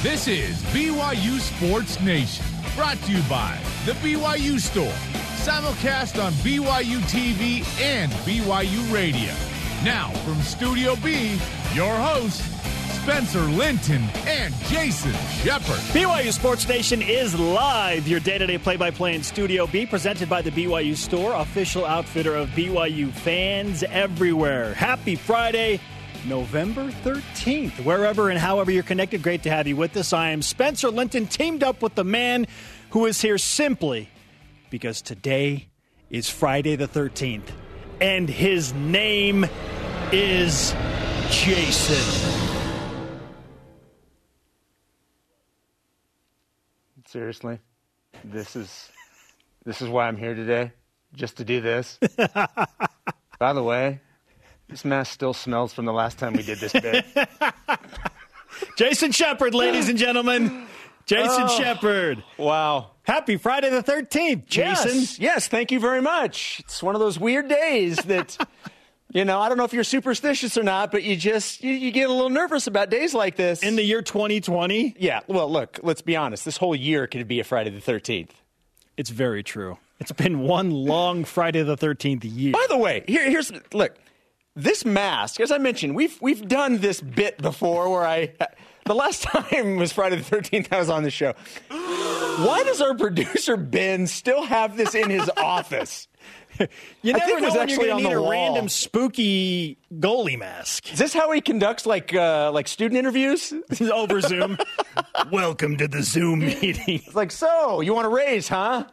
This is BYU Sports Nation, brought to you by the BYU Store, simulcast on BYU TV and BYU Radio. Now from Studio B, your hosts, Spencer Linton and Jason Shepherd. BYU Sports Nation is live, your day-to-day play-by-play in Studio B, presented by the BYU Store, official outfitter of BYU fans everywhere. Happy Friday, November 13th. Wherever and however you're connected, great to have you with us. I am Spencer Linton, teamed up with the man who is here simply because today is Friday the 13th, and his name is Jason. Seriously, this is why I'm here today, just to do this. By the way, this mess still smells from the last time we did this bit. Jason Shepherd, ladies and gentlemen. Jason Shepherd. Wow. Happy Friday the 13th, Jason. Yes, thank you very much. It's one of those weird days that, you know, I don't know if you're superstitious or not, but you get a little nervous about days like this. In the year 2020? Yeah. Well, look, let's be honest. This whole year could be a Friday the 13th. It's very true. It's been one long Friday the 13th year. By the way, here's, look. This mask, as I mentioned, we've done this bit before where the last time was Friday the 13th I was on the show. Why does our producer, Ben, still have this in his office? You never know when you're going to need a random spooky goalie mask. Is this how he conducts like student interviews? Over Zoom. Welcome to the Zoom meeting. It's like, so, you want a raise, huh?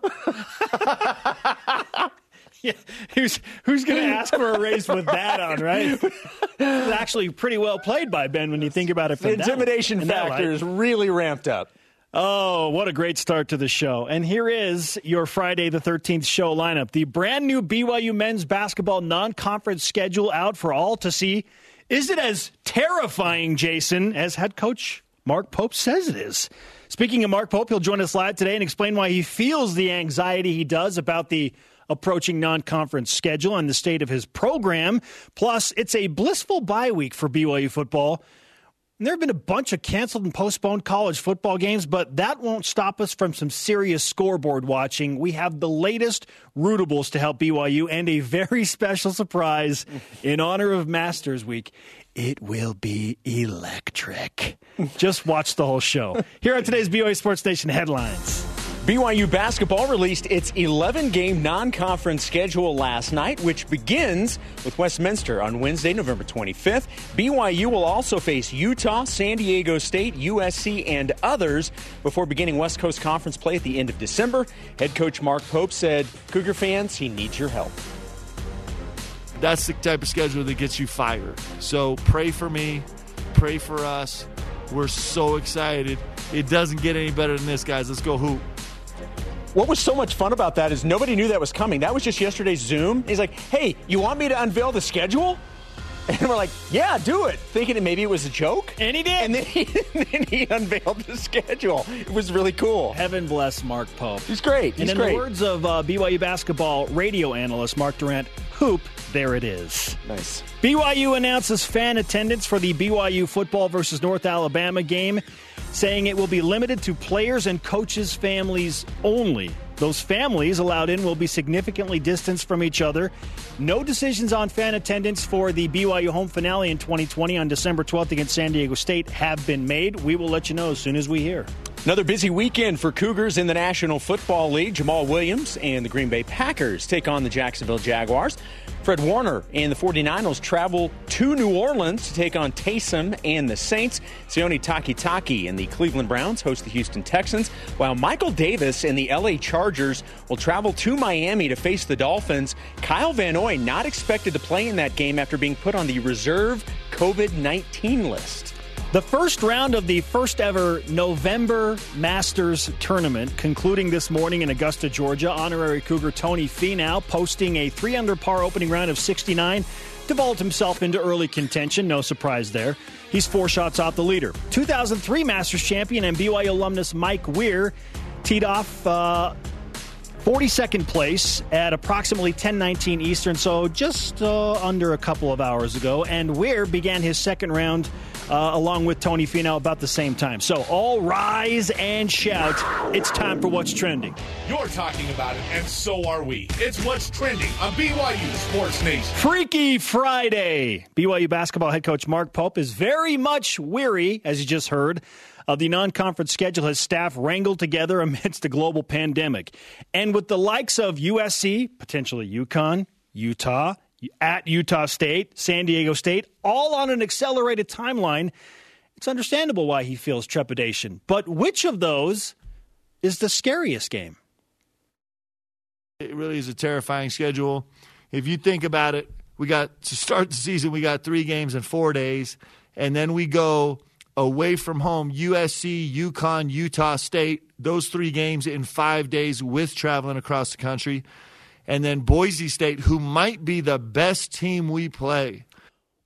Yeah, who's going to ask for a raise with that on, right? It's actually pretty well played by Ben when you think about it. The intimidation factor is really ramped up. Oh, what a great start to the show. And here is your Friday the 13th show lineup. The brand new BYU men's basketball non-conference schedule out for all to see. Is it as terrifying, Jason, as head coach Mark Pope says it is? Speaking of Mark Pope, he'll join us live today and explain why he feels the anxiety he does about the approaching non-conference schedule and the state of his program. Plus, it's a blissful bye week for BYU football. And there have been a bunch of canceled and postponed college football games, but that won't stop us from some serious scoreboard watching. We have the latest rootables to help BYU and a very special surprise in honor of Masters Week. It will be electric. Just watch the whole show. Here are today's BYU Sports Nation headlines. BYU basketball released its 11-game non-conference schedule last night, which begins with Westminster on Wednesday, November 25th. BYU will also face Utah, San Diego State, USC, and others before beginning West Coast Conference play at the end of December. Head coach Mark Pope said, Cougar fans, he needs your help. That's the type of schedule that gets you fired. So pray for me, pray for us. We're so excited. It doesn't get any better than this, guys. Let's go hoop. What was so much fun about that is nobody knew that was coming. That was just yesterday's Zoom. He's like, hey, you want me to unveil the schedule? And we're like, yeah, do it. Thinking maybe it was a joke. And he did. And then he unveiled the schedule. It was really cool. Heaven bless Mark Pope. He's great. He's great. The words of BYU basketball radio analyst Mark Durrant, hoop, there it is. Nice. BYU announces fan attendance for the BYU football versus North Alabama game, saying it will be limited to players and coaches' families only. Those families allowed in will be significantly distanced from each other. No decisions on fan attendance for the BYU home finale in 2020 on December 12th against San Diego State have been made. We will let you know as soon as we hear. Another busy weekend for Cougars in the National Football League. Jamal Williams and the Green Bay Packers take on the Jacksonville Jaguars. Fred Warner and the 49ers travel to New Orleans to take on Taysom and the Saints. Sione Takitaki and the Cleveland Browns host the Houston Texans, while Michael Davis and the L.A. Chargers will travel to Miami to face the Dolphins. Kyle Van Noy not expected to play in that game after being put on the reserve COVID-19 list. The first round of the first ever November Masters Tournament concluding this morning in Augusta, Georgia. Honorary Cougar Tony Finau posting a 3-under-par opening round of 69 to vault himself into early contention. No surprise there. He's 4 shots off the leader. 2003 Masters champion and BYU alumnus Mike Weir teed off 42nd place at approximately 10:19 Eastern, so just under a couple of hours ago. And Weir began his second round along with Tony Finau about the same time. So all rise and shout. It's time for What's Trending. You're talking about it, and so are we. It's What's Trending on BYU Sports Nation. Freaky Friday. BYU basketball head coach Mark Pope is very much weary, as you just heard, of the non-conference schedule his staff wrangled together amidst a global pandemic. And with the likes of USC, potentially UConn, Utah, at Utah State, San Diego State, all on an accelerated timeline, it's understandable why he feels trepidation. But which of those is the scariest game? It really is a terrifying schedule. If you think about it, we got to start the season, we got 3 games in 4 days, and then we go away from home, USC, UConn, Utah State, those 3 games in 5 days with traveling across the country. And then Boise State, who might be the best team we play.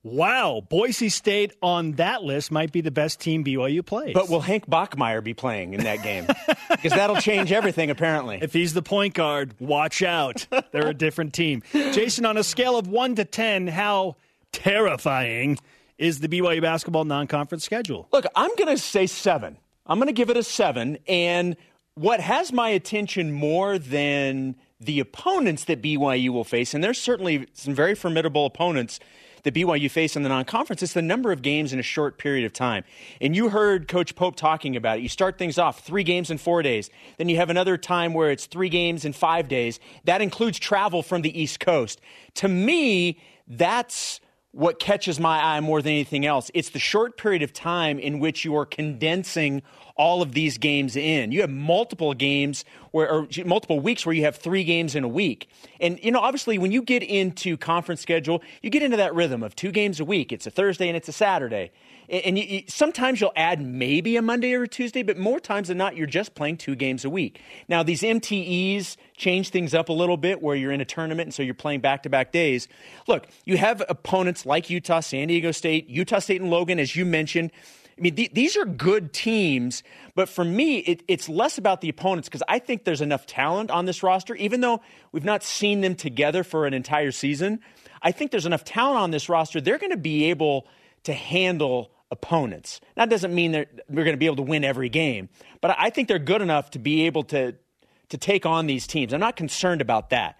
Wow, Boise State on that list might be the best team BYU plays. But will Hank Bachmeier be playing in that game? Because that'll change everything, apparently. If he's the point guard, watch out. They're a different team. Jason, on a scale of 1 to 10, how terrifying is the BYU basketball non-conference schedule? Look, I'm going to say 7. I'm going to give it a 7. And what has my attention more than the opponents that BYU will face, and there's certainly some very formidable opponents that BYU face in the non-conference, it's the number of games in a short period of time. And you heard Coach Pope talking about it. You start things off 3 games in 4 days. Then you have another time where it's 3 games in 5 days. That includes travel from the East Coast. To me, that's what catches my eye more than anything else. It's the short period of time in which you are condensing all of these games in. You have multiple games or multiple weeks where you have 3 games in a week. And, you know, obviously when you get into conference schedule, you get into that rhythm of 2 games a week. It's a Thursday and it's a Saturday. And you, sometimes you'll add maybe a Monday or a Tuesday, but more times than not, you're just playing 2 games a week. Now, these MTEs change things up a little bit where you're in a tournament, and so you're playing back-to-back days. Look, you have opponents like Utah, San Diego State, Utah State and Logan, as you mentioned. I mean, these are good teams, but for me, it's less about the opponents because I think there's enough talent on this roster, even though we've not seen them together for an entire season. I think there's enough talent on this roster. They're going to be able to handle opponents. That doesn't mean that we're going to be able to win every game, but I think they're good enough to be able to take on these teams. I'm not concerned about that.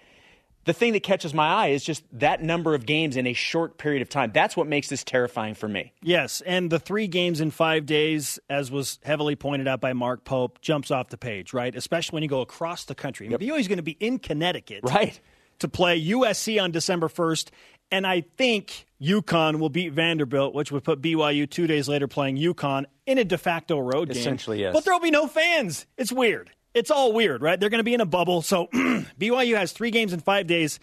The thing that catches my eye is just that number of games in a short period of time. That's what makes this terrifying for me. Yes, and the 3 games in 5 days, as was heavily pointed out by Mark Pope, jumps off the page, right? Especially when you go across the country. Yep. BYU is going to be in Connecticut to play USC on December 1st, and I think UConn will beat Vanderbilt, which would put BYU 2 days later playing UConn in a de facto road game. Essentially, yes. But there will be no fans. It's weird. It's all weird, right? They're going to be in a bubble. So BYU has 3 games in 5 days.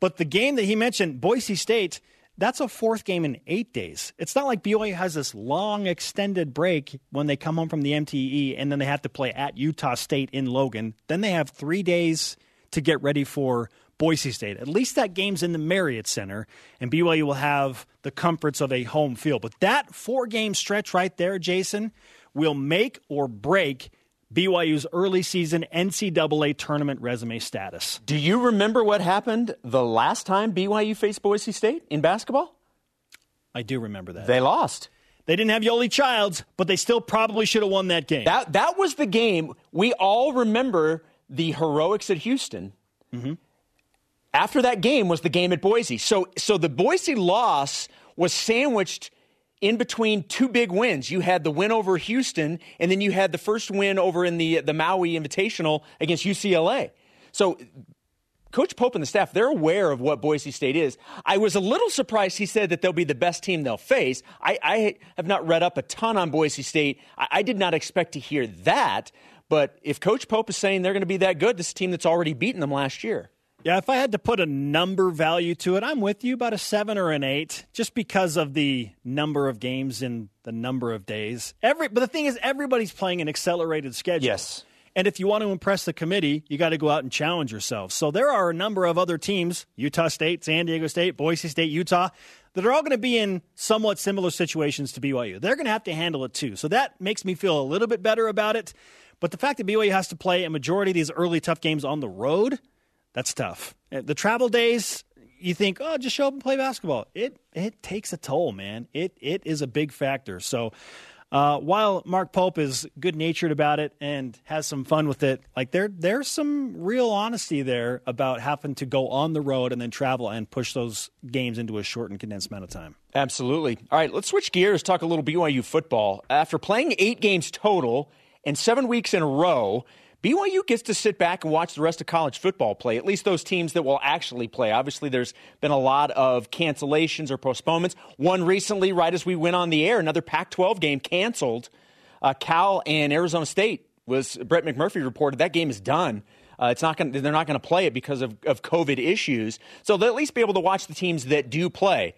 But the game that he mentioned, Boise State, that's a 4th game in 8 days. It's not like BYU has this long extended break when they come home from the MTE and then they have to play at Utah State in Logan. Then they have 3 days to get ready for Boise State. At least that game's in the Marriott Center, and BYU will have the comforts of a home field. But that 4-game stretch right there, Jason, will make or break BYU's early season NCAA tournament resume status. Do you remember what happened the last time BYU faced Boise State in basketball? I do remember that. They lost. They didn't have Yoli Childs, but they still probably should have won that game. That was the game. We all remember the heroics at Houston. Mm-hmm. After that game was the game at Boise. So the Boise loss was sandwiched in between 2 big wins. You had the win over Houston, and then you had the first win over in the Maui Invitational against UCLA. So Coach Pope and the staff, they're aware of what Boise State is. I was a little surprised he said that they'll be the best team they'll face. I have not read up a ton on Boise State. I did not expect to hear that. But if Coach Pope is saying they're going to be that good, this team that's already beaten them last year. Yeah, if I had to put a number value to it, I'm with you, about a 7 or an 8, just because of the number of games and the number of days. But the thing is, everybody's playing an accelerated schedule. Yes. And if you want to impress the committee, you got to go out and challenge yourself. So there are a number of other teams, Utah State, San Diego State, Boise State, Utah, that are all going to be in somewhat similar situations to BYU. They're going to have to handle it too. So that makes me feel a little bit better about it. But the fact that BYU has to play a majority of these early tough games on the road, that's tough. The travel days, you think, oh, just show up and play basketball. It takes a toll, man. It is a big factor. So while Mark Pope is good-natured about it and has some fun with it, like there's some real honesty there about having to go on the road and then travel and push those games into a short and condensed amount of time. Absolutely. All right, let's switch gears, talk a little BYU football. After playing 8 games total and 7 weeks in a row, BYU gets to sit back and watch the rest of college football play, at least those teams that will actually play. Obviously, there's been a lot of cancellations or postponements. One recently, right as we went on the air, another Pac-12 game canceled. Cal and Arizona State was, Brett McMurphy reported, that game is done. They're not going to play it because of COVID issues. So they'll at least be able to watch the teams that do play.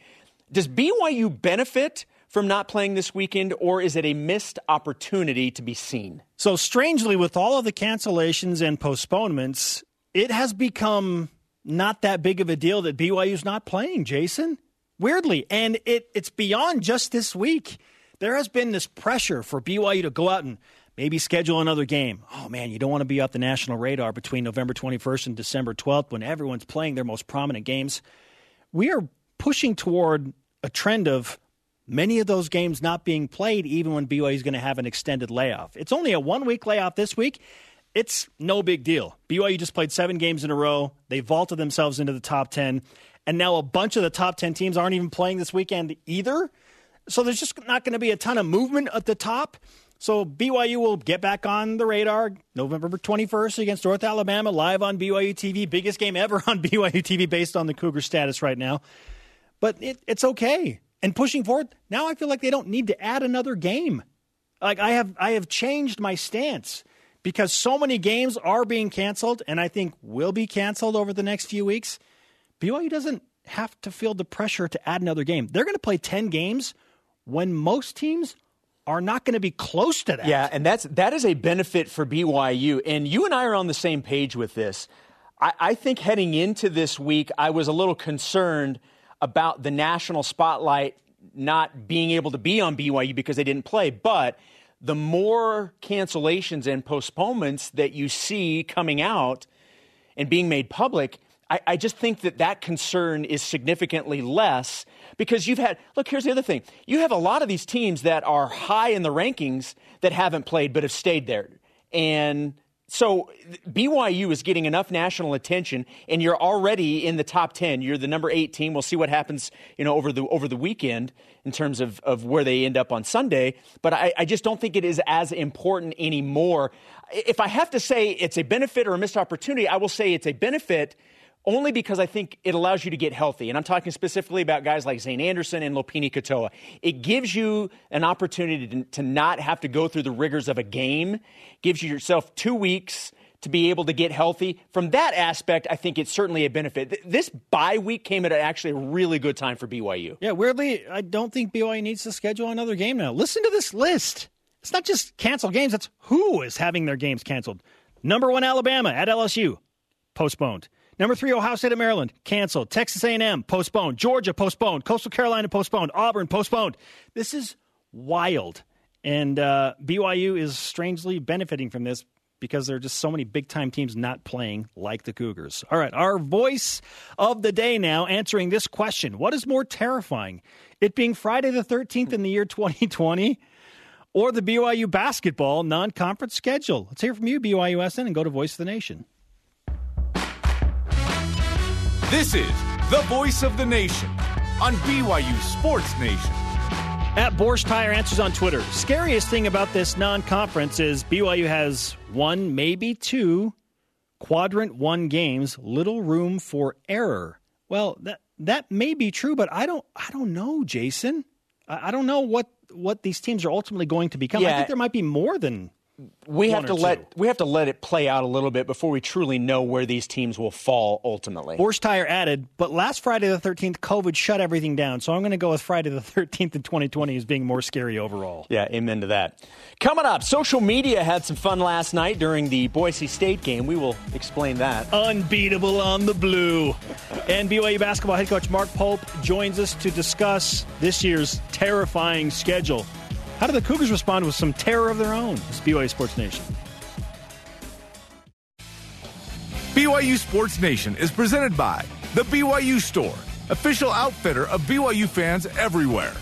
Does BYU benefit from not playing this weekend, or is it a missed opportunity to be seen? So strangely, with all of the cancellations and postponements, it has become not that big of a deal that BYU's not playing, Jason. Weirdly, and it's beyond just this week. There has been this pressure for BYU to go out and maybe schedule another game. Oh, man, you don't want to be off the national radar between November 21st and December 12th when everyone's playing their most prominent games. We are pushing toward a trend of many of those games not being played, even when BYU is going to have an extended layoff. It's only a one-week layoff this week. It's no big deal. BYU just played 7 games in a row. They vaulted themselves into the top 10. And now a bunch of the top 10 teams aren't even playing this weekend either. So there's just not going to be a ton of movement at the top. So BYU will get back on the radar November 21st against North Alabama, live on BYU TV. Biggest game ever on BYU TV based on the Cougar status right now. But it's okay. And pushing forward, now I feel like they don't need to add another game. Like I have changed my stance because so many games are being canceled and I think will be canceled over the next few weeks. BYU doesn't have to feel the pressure to add another game. They're going to play 10 games when most teams are not going to be close to that. Yeah, and that is a benefit for BYU. And you and I are on the same page with this. I think heading into this week, I was a little concerned about the national spotlight not being able to be on BYU because they didn't play. But the more cancellations and postponements that you see coming out and being made public, I just think that concern is significantly less because you've had – look, here's the other thing. You have a lot of these teams that are high in the rankings that haven't played but have stayed there. And – so BYU is getting enough national attention, and you're already in the top 10. You're the number 8 team. We'll see what happens, over the weekend in terms of where they end up on Sunday. But I just don't think it is as important anymore. If I have to say it's a benefit or a missed opportunity, I will say it's a benefit only because I think it allows you to get healthy. And I'm talking specifically about guys like Zane Anderson and Lopini Katoa. It gives you an opportunity to not have to go through the rigors of a game. It gives you yourself 2 weeks to be able to get healthy. From that aspect, I think it's certainly a benefit. This bye week came at actually a really good time for BYU. Yeah, weirdly, I don't think BYU needs to schedule another game now. Listen to this list. It's not just cancel games. It's who is having their games canceled. Number 1, Alabama at LSU. Postponed. Number 3, Ohio State at Maryland, canceled. Texas A&M, postponed. Georgia, postponed. Coastal Carolina, postponed. Auburn, postponed. This is wild. And BYU is strangely benefiting from this because there are just so many big-time teams not playing like the Cougars. All right, our voice of the day now answering this question. What is more terrifying, it being Friday the 13th in the year 2020 or the BYU basketball non-conference schedule? Let's hear from you, BYUSN, and go to Voice of the Nation. This is the Voice of the Nation on BYU Sports Nation. At Borscht Tire answers on Twitter. Scariest thing about this non-conference is BYU has 1, maybe 2 quadrant 1 games, little room for error. Well, that may be true, but I don't know, Jason. I don't know what these teams are ultimately going to become. Yeah. I think there might be more than We have to let it play out a little bit before we truly know where these teams will fall ultimately. Borscht Tire added, but last Friday the 13th, COVID shut everything down, so I'm going to go with Friday the 13th in 2020 as being more scary overall. Yeah, amen to that. Coming up, social media had some fun last night during the Boise State game. We will explain that. Unbeatable on the blue. And BYU basketball head coach Mark Pope joins us to discuss this year's terrifying schedule. How do the Cougars respond with some terror of their own? It's BYU Sports Nation. BYU Sports Nation is presented by The BYU Store, official outfitter of BYU fans everywhere.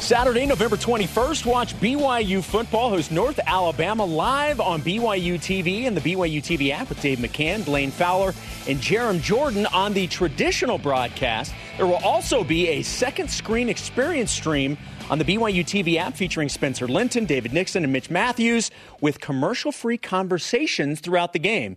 Saturday, November 21st, watch BYU football host North Alabama live on BYU TV and the BYU TV app with Dave McCann, Blaine Fowler, and Jerem Jordan on the traditional broadcast. There will also be a second screen experience stream on the BYU TV app featuring Spencer Linton, David Nixon, and Mitch Matthews with commercial-free conversations throughout the game.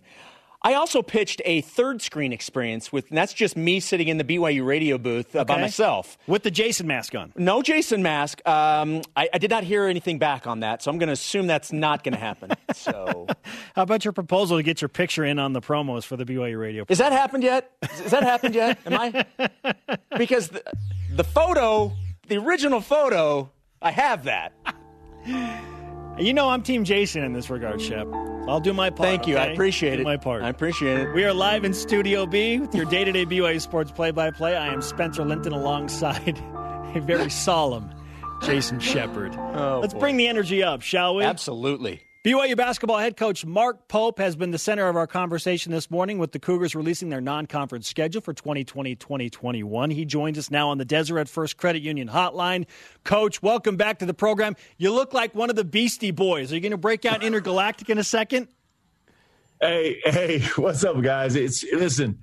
I also pitched a third screen experience with, and that's just me sitting in the BYU radio booth by myself. With the Jason mask on. No Jason mask. I did not hear anything back on that, so I'm going to assume that's not going to happen. So, how about your proposal to get your picture in on the promos for the BYU radio? Has that happened yet? Am I? Because the photo, the original photo, I have that. You know I'm Team Jason in this regard, Shep. I'll do my part. Thank you. Okay? I appreciate it. Do my part. I appreciate it. We are live in Studio B with your day-to-day BYU sports play-by-play. I am Spencer Linton alongside a very solemn Jason Shepherd. Oh, let's bring the energy up, shall we? Absolutely. BYU basketball head coach Mark Pope has been the center of our conversation this morning with the Cougars releasing their non-conference schedule for 2020-2021. He joins us now on the Deseret First Credit Union hotline. Coach, welcome back to the program. You look like one of the Beastie Boys. Are you going to break out Intergalactic in a second? Hey, what's up, guys? Listen,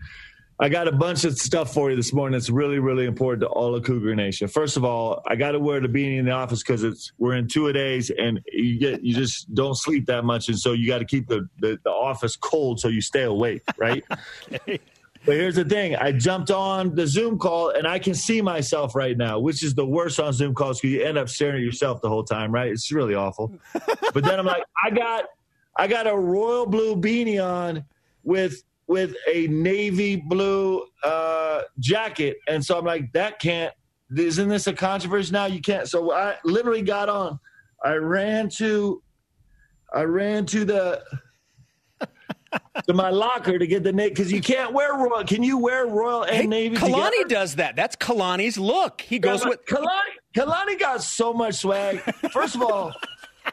I got a bunch of stuff for you this morning that's really, really important to all of Cougar Nation. First of all, I got to wear the beanie in the office because we're in two-a-days, and you just don't sleep that much, and so you got to keep the office cold so you stay awake, right? Okay. But here's the thing. I jumped on the Zoom call, and I can see myself right now, which is the worst on Zoom calls because you end up staring at yourself the whole time, right? It's really awful. But then I'm like, I got a royal blue beanie on with a navy blue jacket. And so I'm like, isn't this a controversy now? You can't. So I literally got on. I ran to to my locker to get the navy, because you can't wear royal. Can you wear royal and navy Kalani together? Does that. That's Kalani's look. He goes with Kalani got so much swag. First of all,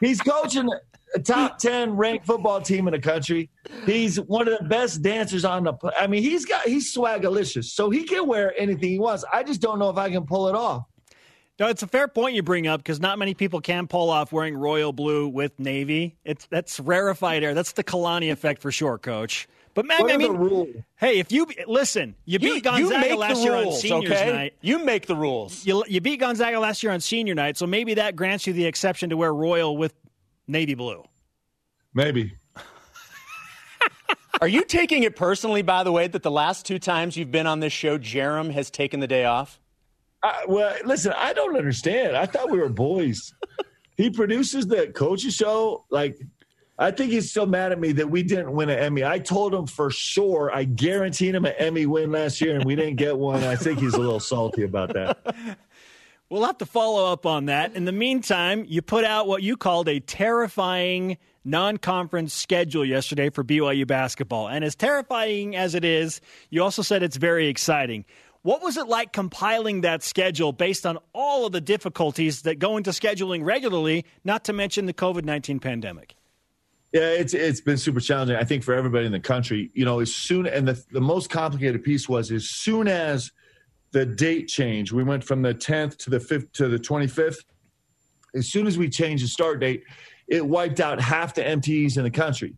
he's coaching a top 10 ranked football team in the country. He's one of the best dancers on the – I mean, he's swagalicious, so he can wear anything he wants. I just don't know if I can pull it off. No, it's a fair point you bring up because not many people can pull off wearing royal blue with navy. That's rarefied air. That's the Kalani effect for sure, Coach. But, Mac, I mean, hey, if you – listen, you beat Gonzaga last year on seniors night. You make the rules. You beat Gonzaga last year on senior night, so maybe that grants you the exception to wear royal with navy blue. Maybe. Are you taking it personally, by the way, that the last two times you've been on this show, Jerem has taken the day off? Well, listen, I don't understand. I thought we were boys. He produces the coach's show. Like, I think he's so mad at me that we didn't win an Emmy. I told him for sure, I guaranteed him an Emmy win last year, and we didn't get one. I think he's a little salty about that. We'll have to follow up on that. In the meantime, you put out what you called a terrifying non-conference schedule yesterday for BYU basketball. And as terrifying as it is, you also said it's very exciting. What was it like compiling that schedule based on all of the difficulties that go into scheduling regularly, not to mention the COVID-19 pandemic? Yeah, it's been super challenging, I think, for everybody in the country. You know, the most complicated piece was as soon as the date change, we went from the 10th to the 5th to the 25th. As soon as we changed the start date, it wiped out half the MTEs in the country.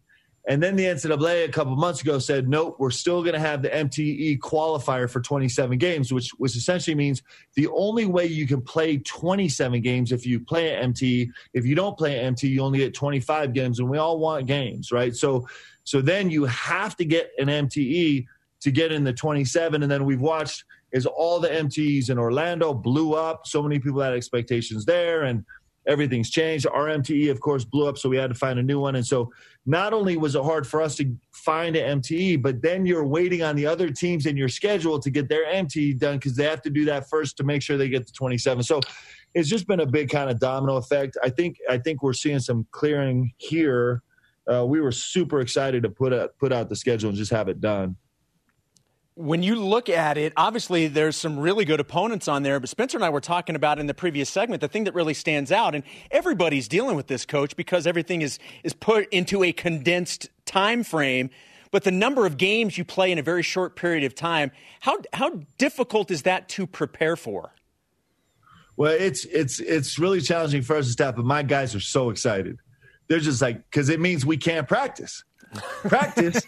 And then the NCAA a couple months ago said, nope, we're still going to have the MTE qualifier for 27 games, which essentially means the only way you can play 27 games if you play an MTE. If you don't play an MTE, you only get 25 games, and we all want games, right? So then you have to get an MTE to get in the 27, and then we've watched is all the MTEs in Orlando blew up. So many people had expectations there, and everything's changed. Our MTE, of course, blew up, so we had to find a new one. And so not only was it hard for us to find an MTE, but then you're waiting on the other teams in your schedule to get their MTE done because they have to do that first to make sure they get to 27. So it's just been a big kind of domino effect. I think we're seeing some clearing here. We were super excited to put out the schedule and just have it done. When you look at it, obviously there's some really good opponents on there, but Spencer and I were talking about in the previous segment, the thing that really stands out, and everybody's dealing with this, Coach, because everything is put into a condensed time frame. But the number of games you play in a very short period of time, how difficult is that to prepare for? Well, it's really challenging for us to stop, but my guys are so excited. They're just like, because it means we can't practice. Practice?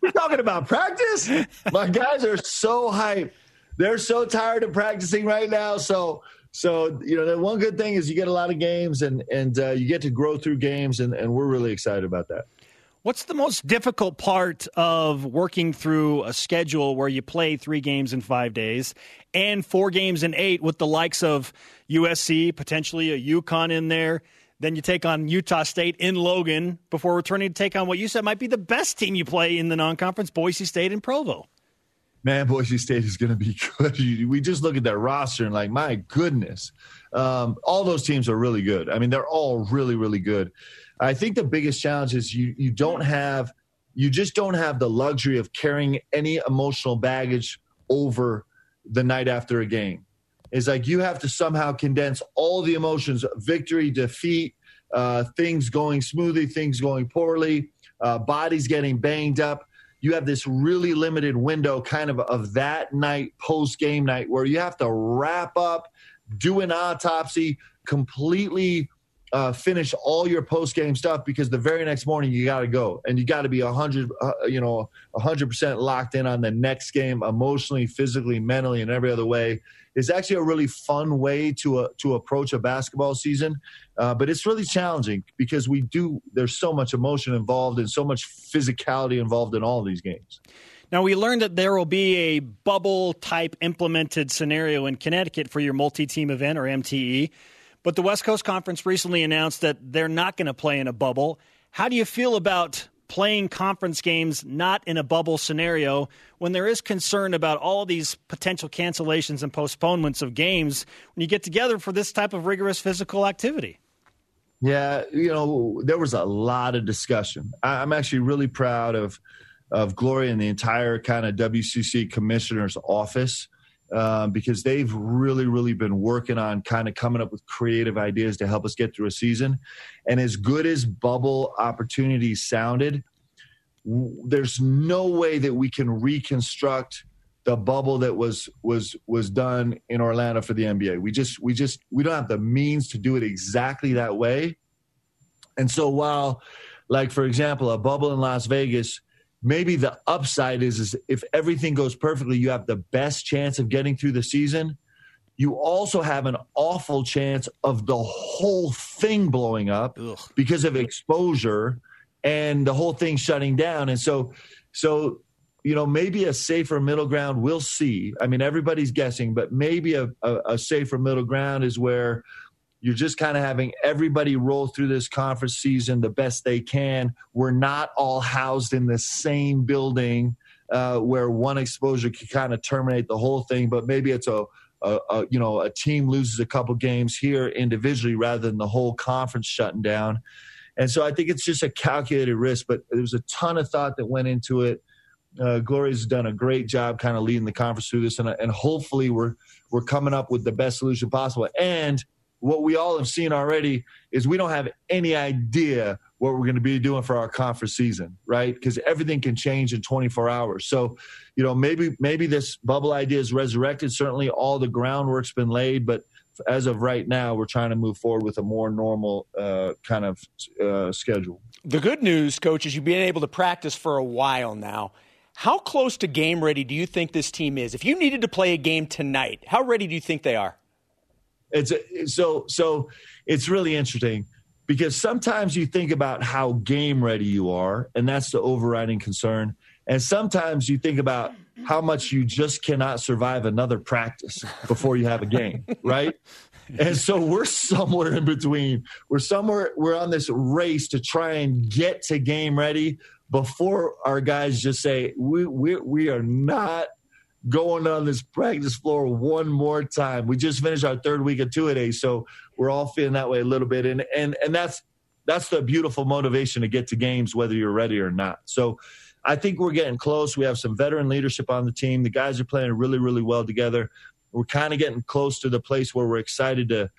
We're talking about practice? My guys are so hyped. They're so tired of practicing right now. So you know, the one good thing is you get a lot of games and you get to grow through games, and we're really excited about that. What's the most difficult part of working through a schedule where you play 3 games in 5 days and 4 games in 8 with the likes of USC, potentially a UConn in there? Then you take on Utah State in Logan before returning to take on what you said might be the best team you play in the non-conference, Boise State and Provo. Man, Boise State is going to be good. We just look at that roster and like, my goodness. All those teams are really good. I mean, they're all really, really good. I think the biggest challenge is you just don't have the luxury of carrying any emotional baggage over the night after a game. It's like you have to somehow condense all the emotions, victory, defeat, things going smoothly, things going poorly, bodies getting banged up. You have this really limited window kind of that night, post-game night, where you have to wrap up, do an autopsy, completely finish all your post-game stuff, because the very next morning you got to go. And you got to be 100% locked in on the next game emotionally, physically, mentally, and every other way. It's actually a really fun way to approach a basketball season. But it's really challenging because there's so much emotion involved and so much physicality involved in all these games. Now, we learned that there will be a bubble-type implemented scenario in Connecticut for your multi-team event, or MTE. But the West Coast Conference recently announced that they're not going to play in a bubble. How do you feel about playing conference games not in a bubble scenario when there is concern about all these potential cancellations and postponements of games when you get together for this type of rigorous physical activity? Yeah, you know, there was a lot of discussion. I'm actually really proud of Gloria and the entire kind of WCC commissioner's office, because they've really, really been working on kind of coming up with creative ideas to help us get through a season. And as good as bubble opportunities sounded, there's no way that we can reconstruct the bubble that was done in Orlando for the NBA. We don't have the means to do it exactly that way. And so while, like, for example, a bubble in Las Vegas, maybe the upside is if everything goes perfectly, you have the best chance of getting through the season. You also have an awful chance of the whole thing blowing up because of exposure and the whole thing shutting down. And so, you know, maybe a safer middle ground, we'll see. I mean, everybody's guessing, but maybe a safer middle ground is where you're just kind of having everybody roll through this conference season the best they can. We're not all housed in the same building where one exposure could kind of terminate the whole thing, but maybe it's a team loses a couple games here individually rather than the whole conference shutting down. And so I think it's just a calculated risk, but there was a ton of thought that went into it. Gloria's done a great job kind of leading the conference through this, and hopefully we're coming up with the best solution possible. And what we all have seen already is we don't have any idea what we're going to be doing for our conference season, right? Because everything can change in 24 hours. So, you know, maybe this bubble idea is resurrected. Certainly all the groundwork's been laid, but as of right now, we're trying to move forward with a more normal kind of schedule. The good news, Coach, is you've been able to practice for a while now. How close to game ready do you think this team is? If you needed to play a game tonight, how ready do you think they are? So it's really interesting because sometimes you think about how game ready you are, and that's the overriding concern. And sometimes you think about how much you just cannot survive another practice before you have a game, right? And so we're somewhere in between. We're on this race to try and get to game ready before our guys just say, we are not going on this practice floor one more time. We just finished our 3rd week of 2-a-days, so we're all feeling that way a little bit. And that's the beautiful motivation to get to games, whether you're ready or not. So I think we're getting close. We have some veteran leadership on the team. The guys are playing really, really well together. We're kind of getting close to the place where we're excited to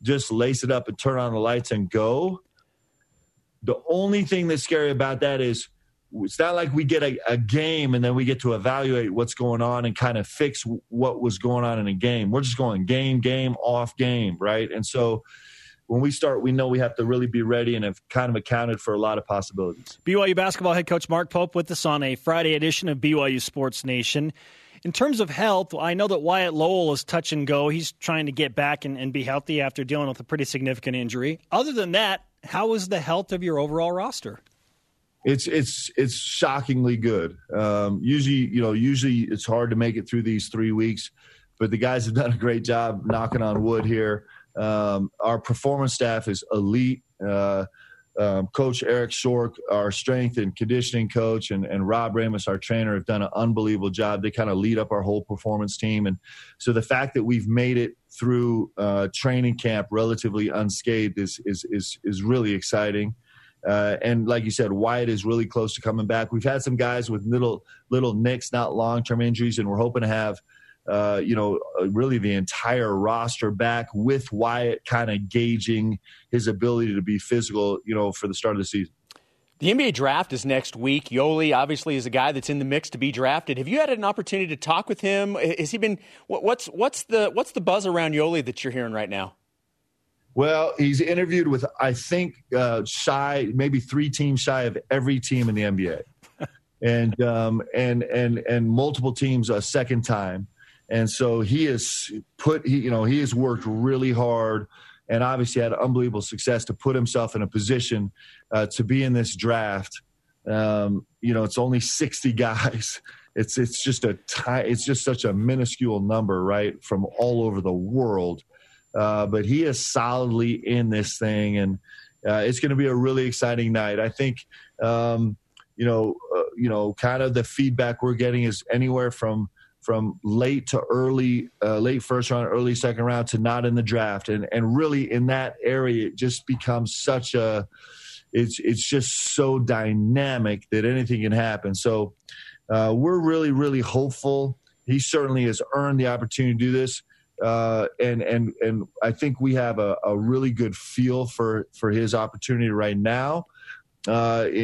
just lace it up and turn on the lights and go. The only thing that's scary about that is it's not like we get a game and then we get to evaluate what's going on and kind of fix what was going on in a game. We're just going game, off game, right? And so when we start, we know we have to really be ready and have kind of accounted for a lot of possibilities. BYU basketball head coach Mark Pope with us on a Friday edition of BYU Sports Nation. In terms of health, I know that Wyatt Lowell is touch and go. He's trying to get back and be healthy after dealing with a pretty significant injury. Other than that, how is the health of your overall roster? It's shockingly good. Usually it's hard to make it through these 3 weeks, but the guys have done a great job knocking on wood here. Our performance staff is elite. Coach Eric Shork, our strength and conditioning coach, and Rob Ramos, our trainer, have done an unbelievable job. They kind of lead up our whole performance team. And so the fact that we've made it through training camp relatively unscathed is really exciting. And like you said, Wyatt is really close to coming back. We've had some guys with little nicks, not long-term injuries, and we're hoping to have really the entire roster back with Wyatt kind of gauging his ability to be physical, for the start of the season. The NBA draft is next week. Yoli obviously is a guy that's in the mix to be drafted. Have you had an opportunity to talk with him? Has he been, what's the buzz around Yoli that you're hearing right now? Well, he's interviewed with, I think, maybe 3 teams shy of every team in the NBA and multiple teams a second time. And so he has worked really hard and obviously had unbelievable success to put himself in a position to be in this draft. It's only 60 guys. It's just it's just such a minuscule number, right, from all over the world. But he is solidly in this thing, and it's going to be a really exciting night. I think, kind of the feedback we're getting is anywhere from late to early, late first round, early second round to not in the draft. And really in that area, it just becomes such it's just so dynamic that anything can happen. So we're really, really hopeful. He certainly has earned the opportunity to do this. And I think we have a really good feel for his opportunity right now. And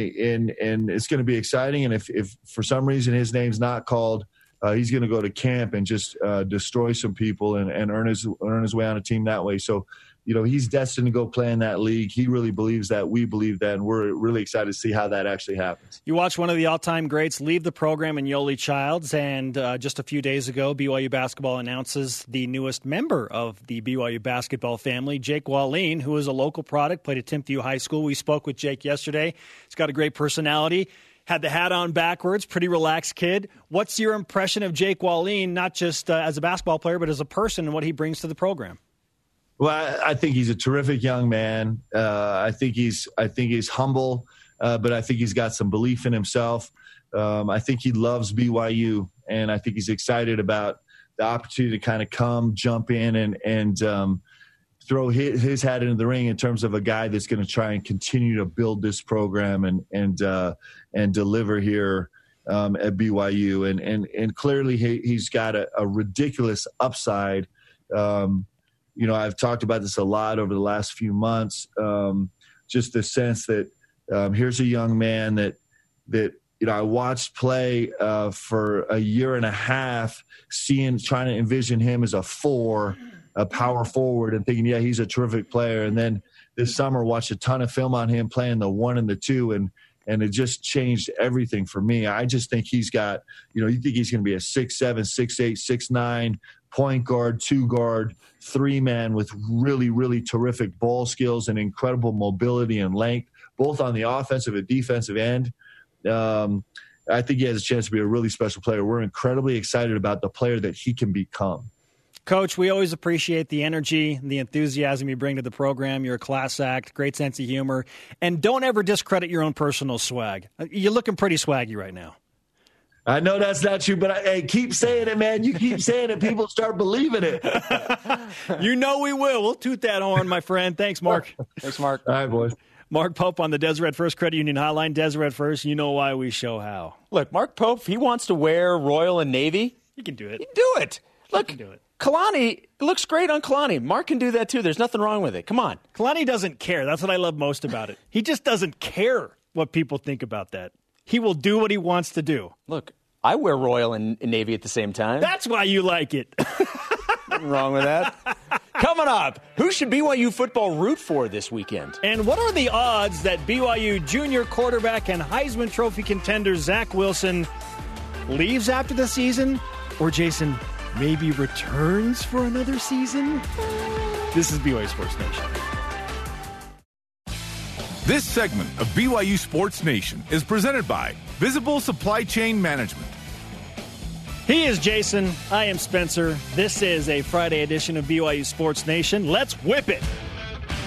it's going to be exciting. And if for some reason his name's not called, he's going to go to camp and just destroy some people and earn his way on a team that way. So, he's destined to go play in that league. He really believes that. We believe that. And we're really excited to see how that actually happens. You watch one of the all-time greats leave the program in Yoli Childs. And just a few days ago, BYU basketball announces the newest member of the BYU basketball family, Jake Wahlin, who is a local product, played at Timpview High School. We spoke with Jake yesterday. He's got a great personality. Had the hat on backwards, pretty relaxed kid. What's your impression of Jake Wahlin, not just as a basketball player, but as a person and what he brings to the program? Well, I think he's a terrific young man. I think he's humble, but I think he's got some belief in himself. I think he loves BYU, and I think he's excited about the opportunity to kind of come, jump in, and throw his hat into the ring in terms of a guy that's going to try and continue to build this program and deliver here at BYU. And clearly he's got a ridiculous upside. I've talked about this a lot over the last few months, just the sense that here's a young man that I watched play for a year and a half, trying to envision him as a power forward and thinking, yeah, he's a terrific player. And then this summer watched a ton of film on him playing the 1 and the 2, and it just changed everything for me. I just think he's got, you think he's going to be a 6'7", 6'8", 6'9", point guard, 2 guard, 3 man with really, really terrific ball skills and incredible mobility and length, both on the offensive and defensive end. I think he has a chance to be a really special player. We're incredibly excited about the player that he can become. Coach, we always appreciate the energy and the enthusiasm you bring to the program. You're a class act, great sense of humor, and don't ever discredit your own personal swag. You're looking pretty swaggy right now. I know that's not true, but I keep saying it, man. You keep saying it. People start believing it. We will. We'll toot that horn, my friend. Thanks, Mark. Thanks, Mark. All right, boys. Mark Pope on the Deseret First Credit Union Hotline. Deseret First, you know why we show how. Look, Mark Pope, if he wants to wear Royal and Navy, he can do it. Look, he can do it. Kalani, it looks great on Kalani. Mark can do that too. There's nothing wrong with it. Come on. Kalani doesn't care. That's what I love most about it. He just doesn't care what people think about that. He will do what he wants to do. Look, I wear royal and navy at the same time. That's why you like it. Nothing wrong with that. Coming up, who should BYU football root for this weekend? And what are the odds that BYU junior quarterback and Heisman Trophy contender Zach Wilson leaves after the season? Or Jason, maybe returns for another season? This is BYU Sports Nation. This segment of BYU Sports Nation is presented by Visible Supply Chain Management. He is Jason. I am Spencer. This is a Friday edition of BYU Sports Nation. Let's whip it.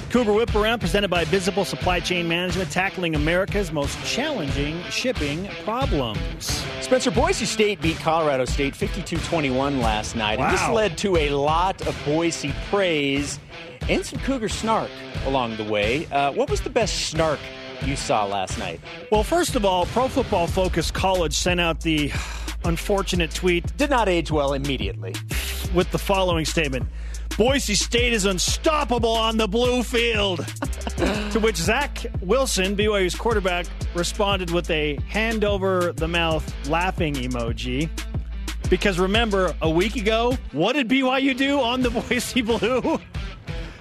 Cougar Whip Around presented by Visible Supply Chain Management, tackling America's most challenging shipping problems. Spencer, Boise State beat Colorado State 52-21 last night. Wow. And this led to a lot of Boise praise and some Cougar snark along the way. What was the best snark you saw last night? Well, first of all, Pro Football Focus College sent out the unfortunate tweet. Did not age well immediately. With the following statement. Boise State is unstoppable on the blue field. To which Zach Wilson, BYU's quarterback, responded with a hand over the mouth laughing emoji. Because remember, a week ago, what did BYU do on the Boise Blue?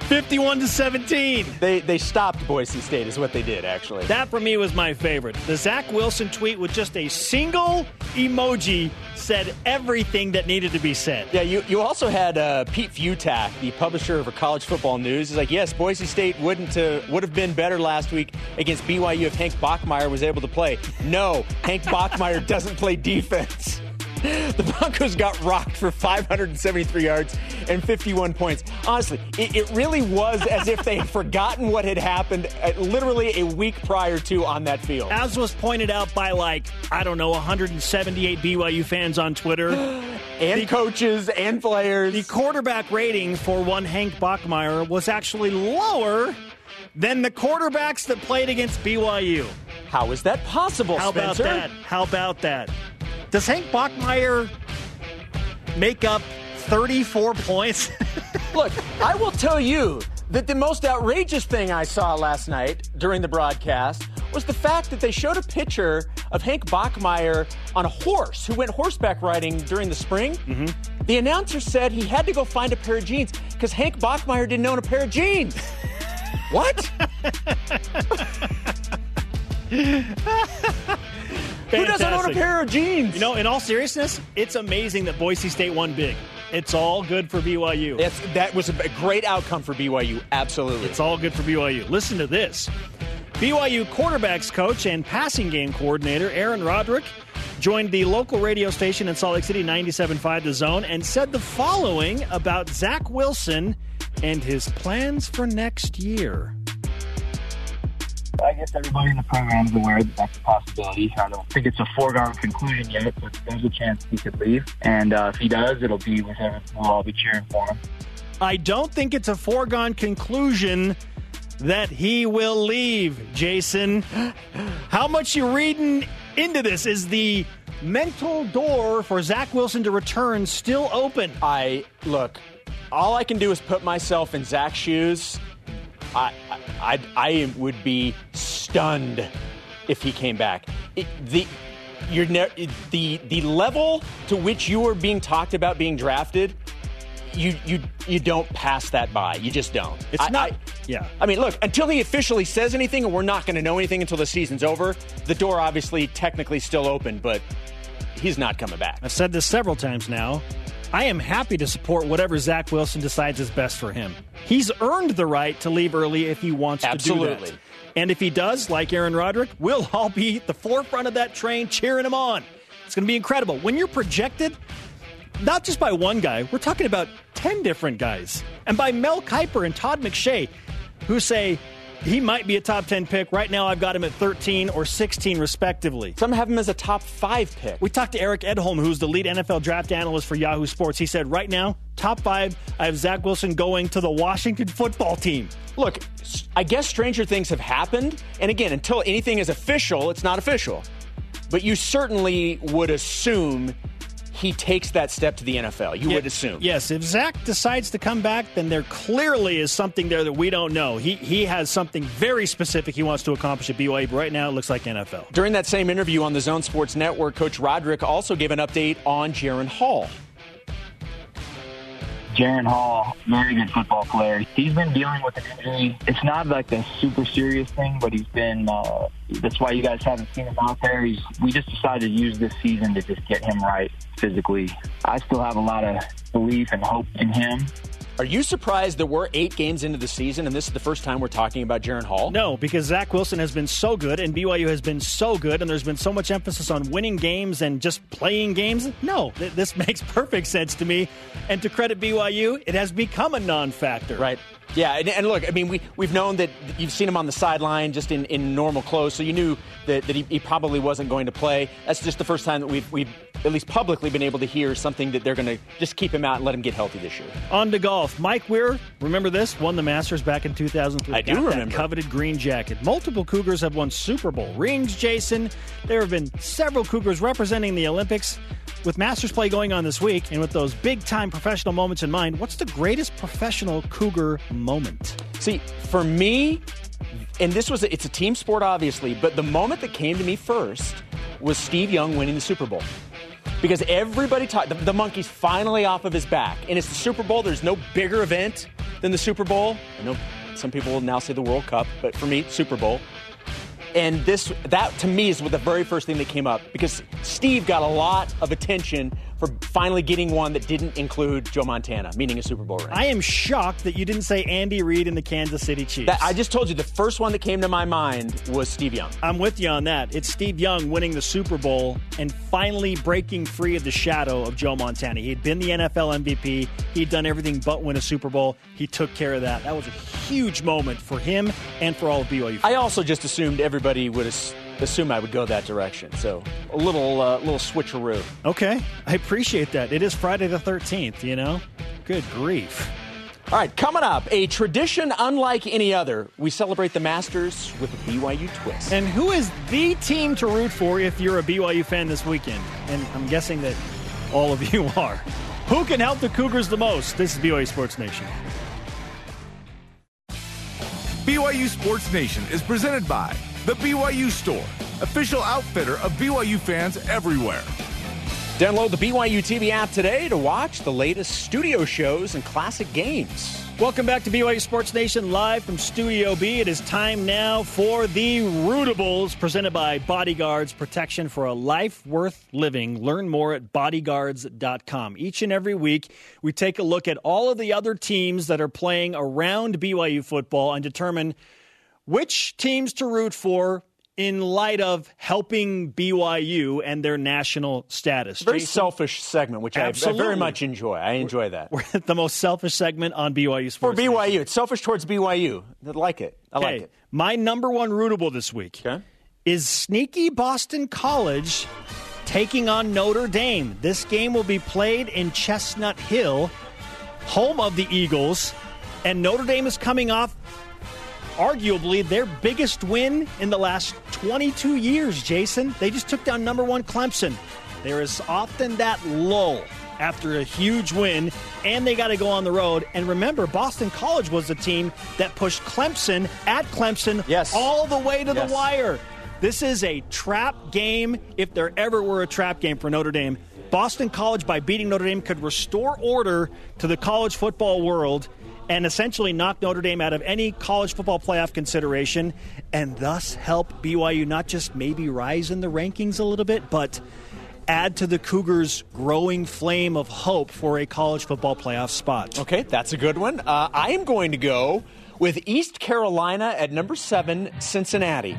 51-17. They stopped Boise State is what they did, actually. That, for me, was my favorite. The Zach Wilson tweet with just a single emoji said everything that needed to be said. Yeah, you also had Pete Futak, the publisher for College Football News. He's like, yes, Boise State would have been better last week against BYU if Hank Bachmeier was able to play. No, Hank Bachmeier doesn't play defense. The Broncos got rocked for 573 yards and 51 points. Honestly, it really was as if they had forgotten what had happened literally a week prior to on that field. As was pointed out by, 178 BYU fans on Twitter. And coaches and players. The quarterback rating for one Hank Bachmeier was actually lower than the quarterbacks that played against BYU. How is that possible, Spencer? How about that? Does Hank Bachmeier make up 34 points? Look, I will tell you that the most outrageous thing I saw last night during the broadcast was the fact that they showed a picture of Hank Bachmeier on a horse who went horseback riding during the spring. Mm-hmm. The announcer said he had to go find a pair of jeans because Hank Bachmeier didn't own a pair of jeans. What? Fantastic. Who doesn't own a pair of jeans? You know, in all seriousness, it's amazing that Boise State won big. It's all good for BYU. That was a great outcome for BYU, absolutely. It's all good for BYU. Listen to this. BYU quarterbacks coach and passing game coordinator Aaron Roderick joined the local radio station in Salt Lake City, 97.5 The Zone, and said the following about Zach Wilson and his plans for next year. I guess everybody in the program is aware that that's a possibility. I don't think it's a foregone conclusion yet, but there's a chance he could leave. And if he does, it'll be with him. We'll all be cheering for him. I don't think it's a foregone conclusion that he will leave, Jason. How much you reading into this? Is the mental door for Zach Wilson to return still open? Look, all I can do is put myself in Zach's shoes. I would be stunned if he came back. The level to which you are being talked about being drafted, you don't pass that by. You just don't. I mean, look, until he officially says anything, and we're not going to know anything until the season's over, the door obviously technically still open, but he's not coming back. I've said this several times now. I am happy to support whatever Zach Wilson decides is best for him. He's earned the right to leave early if he wants to do that. And if he does, like Aaron Roderick, we'll all be at the forefront of that train cheering him on. It's going to be incredible. When you're projected, not just by one guy, we're talking about 10 different guys. And by Mel Kiper and Todd McShay, who say he might be a top 10 pick. Right now, I've got him at 13 or 16, respectively. Some have him as a top 5 pick. We talked to Eric Edholm, who's the lead NFL draft analyst for Yahoo Sports. He said, right now, top 5, I have Zach Wilson going to the Washington football team. Look, I guess stranger things have happened. And again, until anything is official, it's not official. But you certainly would assume he takes that step to the NFL, you would assume. Yes, if Zach decides to come back, then there clearly is something there that we don't know. He has something very specific he wants to accomplish at BYU, but right now it looks like NFL. During that same interview on the Zone Sports Network, Coach Roderick also gave an update on Jaren Hall. Jaren Hall, very good football player. He's been dealing with an injury. It's not like a super serious thing, but he's been, that's why you guys haven't seen him out there. We just decided to use this season to just get him right physically. I still have a lot of belief and hope in him. Are you surprised that we're 8 games into the season and this is the first time we're talking about Jaren Hall? No, because Zach Wilson has been so good and BYU has been so good and there's been so much emphasis on winning games and just playing games. No, this makes perfect sense to me. And to credit BYU, it has become a non-factor. Right. Yeah, and look, I mean, we've known that you've seen him on the sideline just in normal clothes, so you knew that he probably wasn't going to play. That's just the first time that we've at least publicly been able to hear something that they're going to just keep him out and let him get healthy this year. On to golf. Mike Weir, remember this, won the Masters back in 2003. I do remember. That coveted green jacket. Multiple Cougars have won Super Bowl rings, Jason. There have been several Cougars representing the Olympics. With Masters play going on this week, and with those big-time professional moments in mind, what's the greatest professional Cougar moment? See, for me, and it's a team sport, obviously, but the moment that came to me first was Steve Young winning the Super Bowl. Because everybody talked, the monkey's finally off of his back, and it's the Super Bowl. There's no bigger event than the Super Bowl. I know some people will now say the World Cup, but for me, Super Bowl. And that, to me, is the very first thing that came up, because Steve got a lot of attention for finally getting one that didn't include Joe Montana, meaning a Super Bowl ring. I am shocked that you didn't say Andy Reid and the Kansas City Chiefs. I just told you the first one that came to my mind was Steve Young. I'm with you on that. It's Steve Young winning the Super Bowl and finally breaking free of the shadow of Joe Montana. He had been the NFL MVP. He'd done everything but win a Super Bowl. He took care of that. That was a huge moment for him and for all of BYU fans. I also just assumed everybody would assume I would go that direction. So a little switcheroo. Okay. I appreciate that. It is Friday the 13th, you know? Good grief. All right, coming up, a tradition unlike any other. We celebrate the Masters with a BYU twist. And who is the team to root for if you're a BYU fan this weekend? And I'm guessing that all of you are. Who can help the Cougars the most? This is BYU Sports Nation. BYU Sports Nation is presented by The BYU Store, official outfitter of BYU fans everywhere. Download the BYU TV app today to watch the latest studio shows and classic games. Welcome back to BYU Sports Nation live from Studio B. It is time now for the Rootables, presented by Bodyguards, protection for a life worth living. Learn more at bodyguards.com. Each and every week, we take a look at all of the other teams that are playing around BYU football and determine which teams to root for in light of helping BYU and their national status. Very selfish segment, which I very much enjoy. I enjoy that. We're at the most selfish segment on BYU Sports. For BYU. Nation. It's selfish towards BYU. I like it. I like it. My number one rootable this week is sneaky Boston College taking on Notre Dame. This game will be played in Chestnut Hill, home of the Eagles, and Notre Dame is coming off arguably their biggest win in the last 22 years, Jason. They just took down number 1 Clemson. There is often that lull after a huge win, and they got to go on the road. And remember, Boston College was the team that pushed Clemson at Clemson all the way to the wire. This is a trap game, if there ever were a trap game for Notre Dame. Boston College, by beating Notre Dame, could restore order to the college football world and essentially knock Notre Dame out of any college football playoff consideration, and thus help BYU not just maybe rise in the rankings a little bit, but add to the Cougars' growing flame of hope for a college football playoff spot. Okay, that's a good one. I am going to go with East Carolina at number 7, Cincinnati.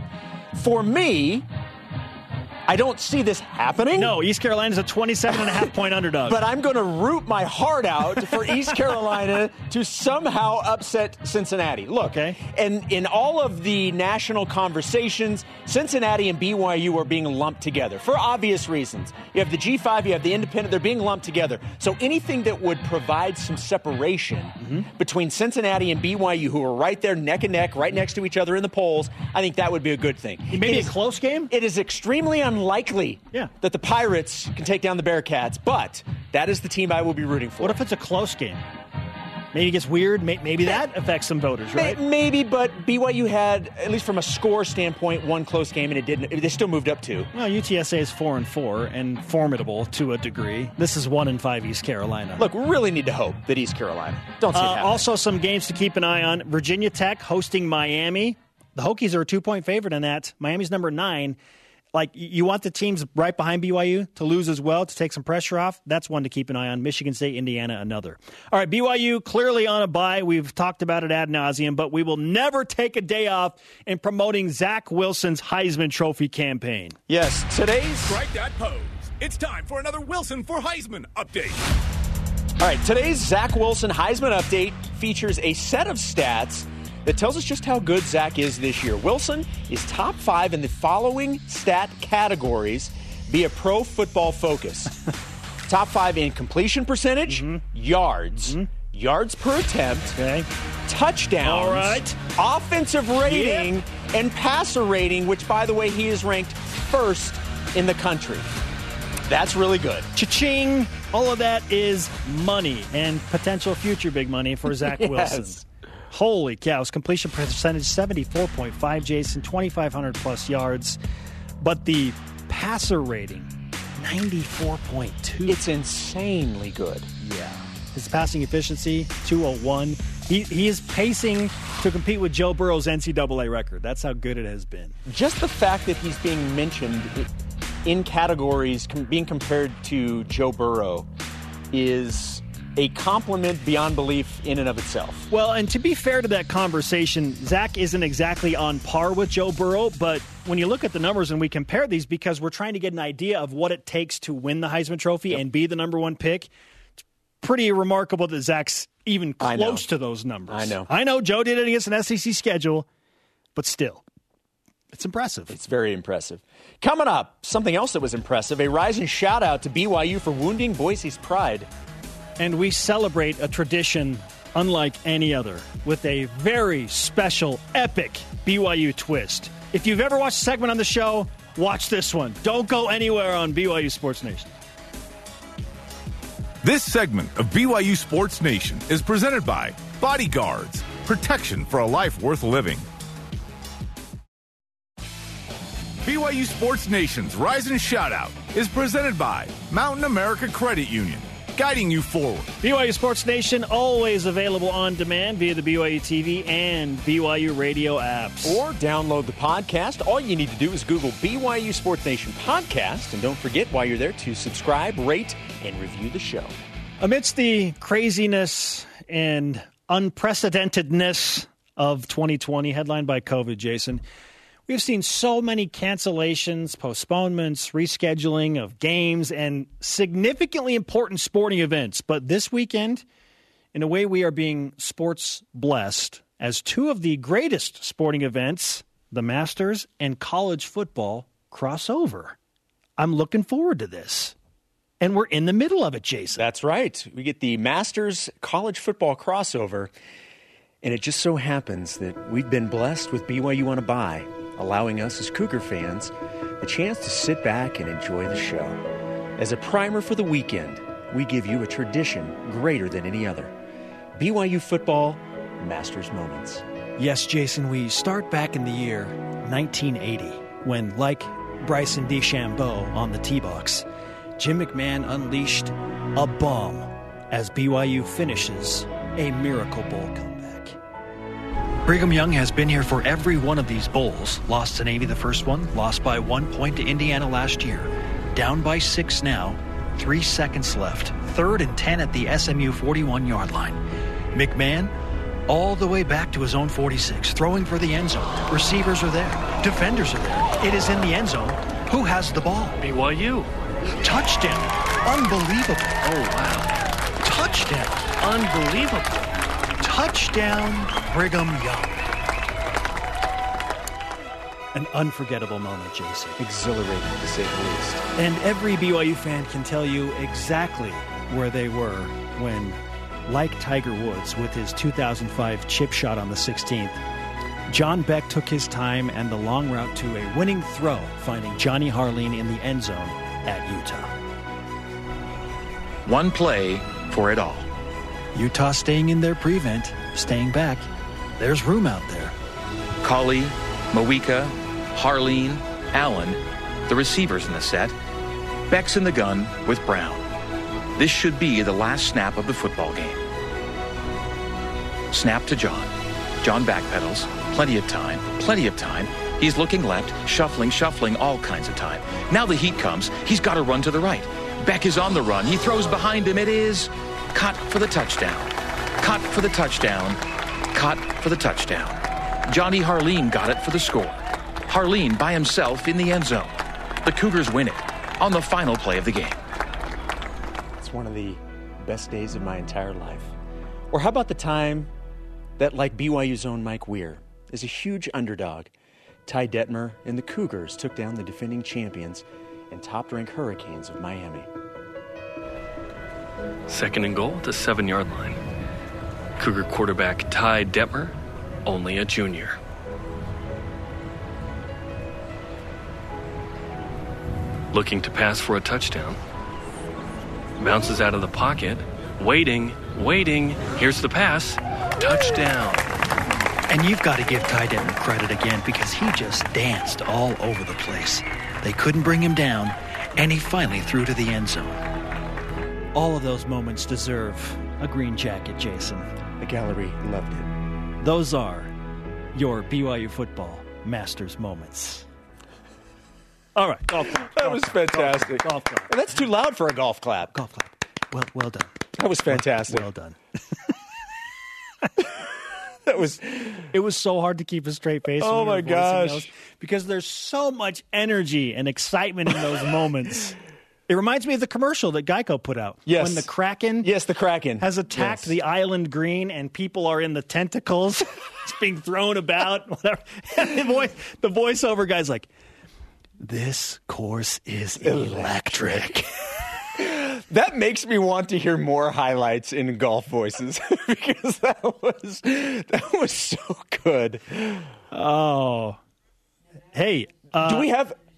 For me, I don't see this happening. No, East Carolina's a 27.5-point underdog. But I'm going to root my heart out for East Carolina to somehow upset Cincinnati. Look, and in all of the national conversations, Cincinnati and BYU are being lumped together for obvious reasons. You have the G5, you have the independent, they're being lumped together. So anything that would provide some separation between Cincinnati and BYU, who are right there neck and neck, right next to each other in the polls, I think that would be a good thing. Maybe a close game? It is extremely unlikely unlikely that the Pirates can take down the Bearcats, but that is the team I will be rooting for. What if it's a close game? Maybe it gets weird. Maybe that affects some voters, right? Maybe, but BYU had, at least from a score standpoint, one close game, and it didn't. They still moved up two. Well, UTSA is 4-4 and formidable to a degree. This is 1-5 East Carolina. Look, we really need to hope that East Carolina. Don't see it happen. Also, some games to keep an eye on. Virginia Tech hosting Miami. The Hokies are a 2-point favorite in that. Miami's number 9. Like, you want the teams right behind BYU to lose as well, to take some pressure off. That's one to keep an eye on. Michigan State, Indiana, another. All right, BYU clearly on a bye. We've talked about it ad nauseum, but we will never take a day off in promoting Zach Wilson's Heisman Trophy campaign. Yes, today's... Strike that pose. It's time for another Wilson for Heisman update. All right, today's Zach Wilson Heisman update features a set of stats that tells us just how good Zach is this year. Wilson is top 5 in the following stat categories via Pro Football Focus. Top 5 in completion percentage, yards, yards per attempt, touchdowns, all right, offensive rating, and passer rating, which, by the way, he is ranked first in the country. That's really good. Cha-ching! All of that is money and potential future big money for Zach Wilson. Holy cow. His completion percentage, 74.5, Jason, 2,500 plus yards. But the passer rating, 94.2. It's insanely good. Yeah. His passing efficiency, 201. He is pacing to compete with Joe Burrow's NCAA record. That's how good it has been. Just the fact that he's being mentioned in categories being compared to Joe Burrow is a compliment beyond belief in and of itself. Well, and to be fair to that conversation, Zach isn't exactly on par with Joe Burrow, but when you look at the numbers and we compare these, because we're trying to get an idea of what it takes to win the Heisman Trophy and be the number 1 pick, it's pretty remarkable that Zach's even close to those numbers. I know Joe did it against an SEC schedule, but still. It's impressive. It's very impressive. Coming up, something else that was impressive, a rising shout-out to BYU for wounding Boise's pride. And we celebrate a tradition unlike any other with a very special, epic BYU twist. If you've ever watched a segment on the show, watch this one. Don't go anywhere on BYU Sports Nation. This segment of BYU Sports Nation is presented by Bodyguards, protection for a life worth living. BYU Sports Nation's Rise and Shoutout is presented by Mountain America Credit Union, guiding you forward. BYU Sports Nation, always available on demand via the BYU TV and BYU Radio apps. Or download the podcast. All you need to do is Google BYU Sports Nation podcast. And don't forget, while you're there, to subscribe, rate, and review the show. Amidst the craziness and unprecedentedness of 2020, headlined by COVID, Jason, we've seen so many cancellations, postponements, rescheduling of games, and significantly important sporting events. But this weekend, in a way, we are being sports blessed as two of the greatest sporting events, the Masters and college football, cross over. I'm looking forward to this. And we're in the middle of it, Jason. That's right. We get the Masters college football crossover. And it just so happens that we've been blessed with BYU on a bye, allowing us as Cougar fans the chance to sit back and enjoy the show. As a primer for the weekend, we give you a tradition greater than any other. BYU Football Masters Moments. Yes, Jason, we start back in the year 1980 when, like Bryson DeChambeau on the tee box, Jim McMahon unleashed a bomb as BYU finishes a Miracle Bowl comeback. Brigham Young has been here for every one of these bowls. Lost to Navy the first one, lost by 1 point to Indiana last year. Down by 6 now, 3 seconds left. 3rd and 10 at the SMU 41-yard line. McMahon all the way back to his own 46, throwing for the end zone. Receivers are there. Defenders are there. It is in the end zone. Who has the ball? BYU. Touchdown. Unbelievable. Oh, wow. Touchdown. Unbelievable. Touchdown, Brigham Young. An unforgettable moment, Jason. Exhilarating, to say the least. And every BYU fan can tell you exactly where they were when, like Tiger Woods with his 2005 chip shot on the 16th, John Beck took his time and the long route to a winning throw, finding Johnny Harline in the end zone at Utah. One play for it all. Utah staying in their prevent, staying back. There's room out there. Colley, Mawika, Harline, Allen, the receivers in the set. Beck's in the gun with Brown. This should be the last snap of the football game. Snap to John. John backpedals. Plenty of time. He's looking left, shuffling, all kinds of time. Now the heat comes. He's got to run to the right. Beck is on the run. He throws behind him. It is caught for the touchdown. Johnny Harline got it for the score. Harline by himself in the end zone. The Cougars win it on the final play of the game. It's one of the best days of my entire life. Or how about the time that, like BYU's own Mike Weir, is a huge underdog. Ty Detmer and the Cougars took down the defending champions and top-ranked Hurricanes of Miami. 2nd and goal at the 7-yard line. Cougar quarterback Ty Detmer, only a junior. Looking to pass for a touchdown. Bounces out of the pocket. Waiting. Here's the pass. Touchdown. And you've got to give Ty Detmer credit again, because he just danced all over the place. They couldn't bring him down, and he finally threw to the end zone. All of those moments deserve a green jacket, Jason. The gallery loved it. Those are your BYU football Masters moments. All right. Golf clap. That was fantastic. Golf clap. And that's too loud for a golf clap. Golf clap. Well done. That was fantastic. Well done. It was so hard to keep a straight face. Oh my gosh. Because there's so much energy and excitement in those moments. It reminds me of the commercial that Geico put out. Yes. When the Kraken has attacked the island green and people are in the tentacles. It's being thrown about. Whatever. And the voiceover guy's like, "This course is electric." That makes me want to hear more highlights in golf voices, because that was so good. Oh, hey, do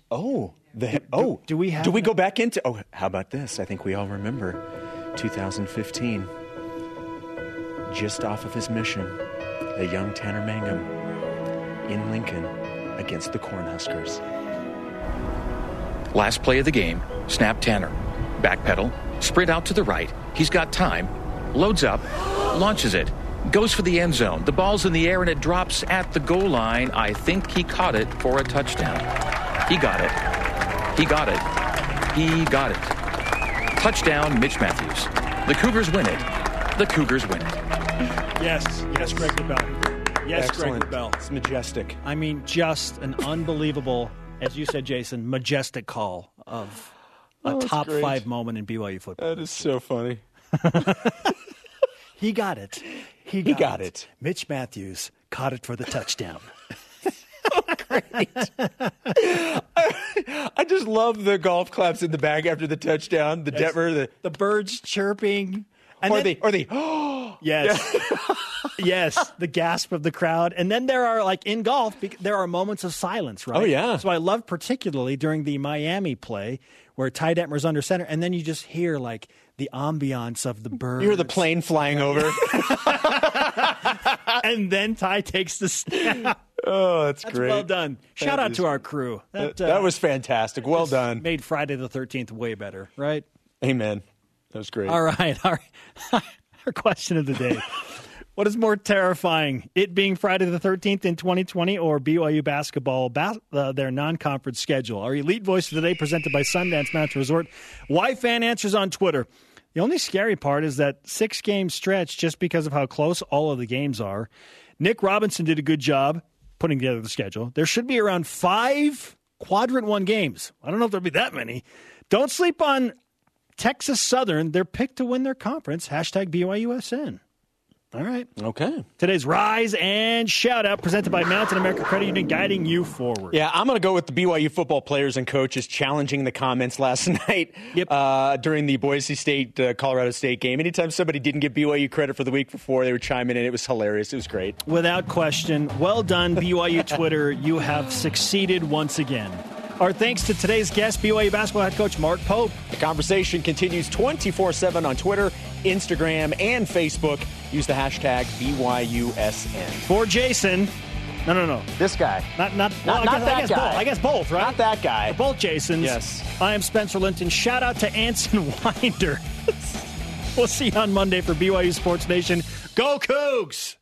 we go back into how about this? I think we all remember 2015, just off of his mission, a young Tanner Mangum in Lincoln against the Cornhuskers. Last play of the game, snap Tanner. Back pedal, sprint out to the right. He's got time. Loads up, launches it, goes for the end zone. The ball's in the air and it drops at the goal line. I think he caught it for a touchdown. He got it. Touchdown, Mitch Matthews. The Cougars win it. Yes, Greg LeBell. Yes, excellent. Greg LeBell. It's majestic. I mean, just an unbelievable, as you said, Jason, majestic call of a top five moment in BYU football. That is so funny. He got it. Mitch Matthews caught it for the touchdown. So great. I just love the golf claps in the bag after the touchdown. The birds chirping. Yes, the gasp of the crowd. And then there are, like in golf, there are moments of silence, right? Oh, yeah. So I love particularly during the Miami play where Ty Detmer's under center, and then you just hear, like, the ambiance of the birds. You hear the plane flying over. And then Ty takes the snap. Oh, that's great. Well done. Shout out to our crew. That was fantastic. Well done. Made Friday the 13th way better, right? Amen. That was great. All right. Our question of the day. What is more terrifying, it being Friday the 13th in 2020 or BYU basketball, their non-conference schedule? Our Elite Voice of the Day presented by Sundance Mountain Resort. Why fan answers on Twitter. The only scary part is that 6-game stretch just because of how close all of the games are. Nick Robinson did a good job putting together the schedule. There should be around 5 Quadrant 1 games. I don't know if there'll be that many. Don't sleep on Texas Southern. They're picked to win their conference. #BYUSN. All right. Okay. Today's Rise and Shout-Out, presented by Mountain America Credit Union, guiding you forward. Yeah, I'm going to go with the BYU football players and coaches challenging the comments last night during the Boise State-Colorado State game. Anytime somebody didn't give BYU credit for the week before, they were chiming in. It was hilarious. It was great. Without question. Well done, BYU Twitter. You have succeeded once again. Our thanks to today's guest, BYU basketball head coach Mark Pope. The conversation continues 24/7 on Twitter, Instagram, and Facebook. Use the hashtag BYUSN. For Jason. No. This guy. Not that guy. I guess both, right? Not that guy. They're both Jasons. Yes. I am Spencer Linton. Shout out to Anson Winder. We'll see you on Monday for BYU Sports Nation. Go Cougs!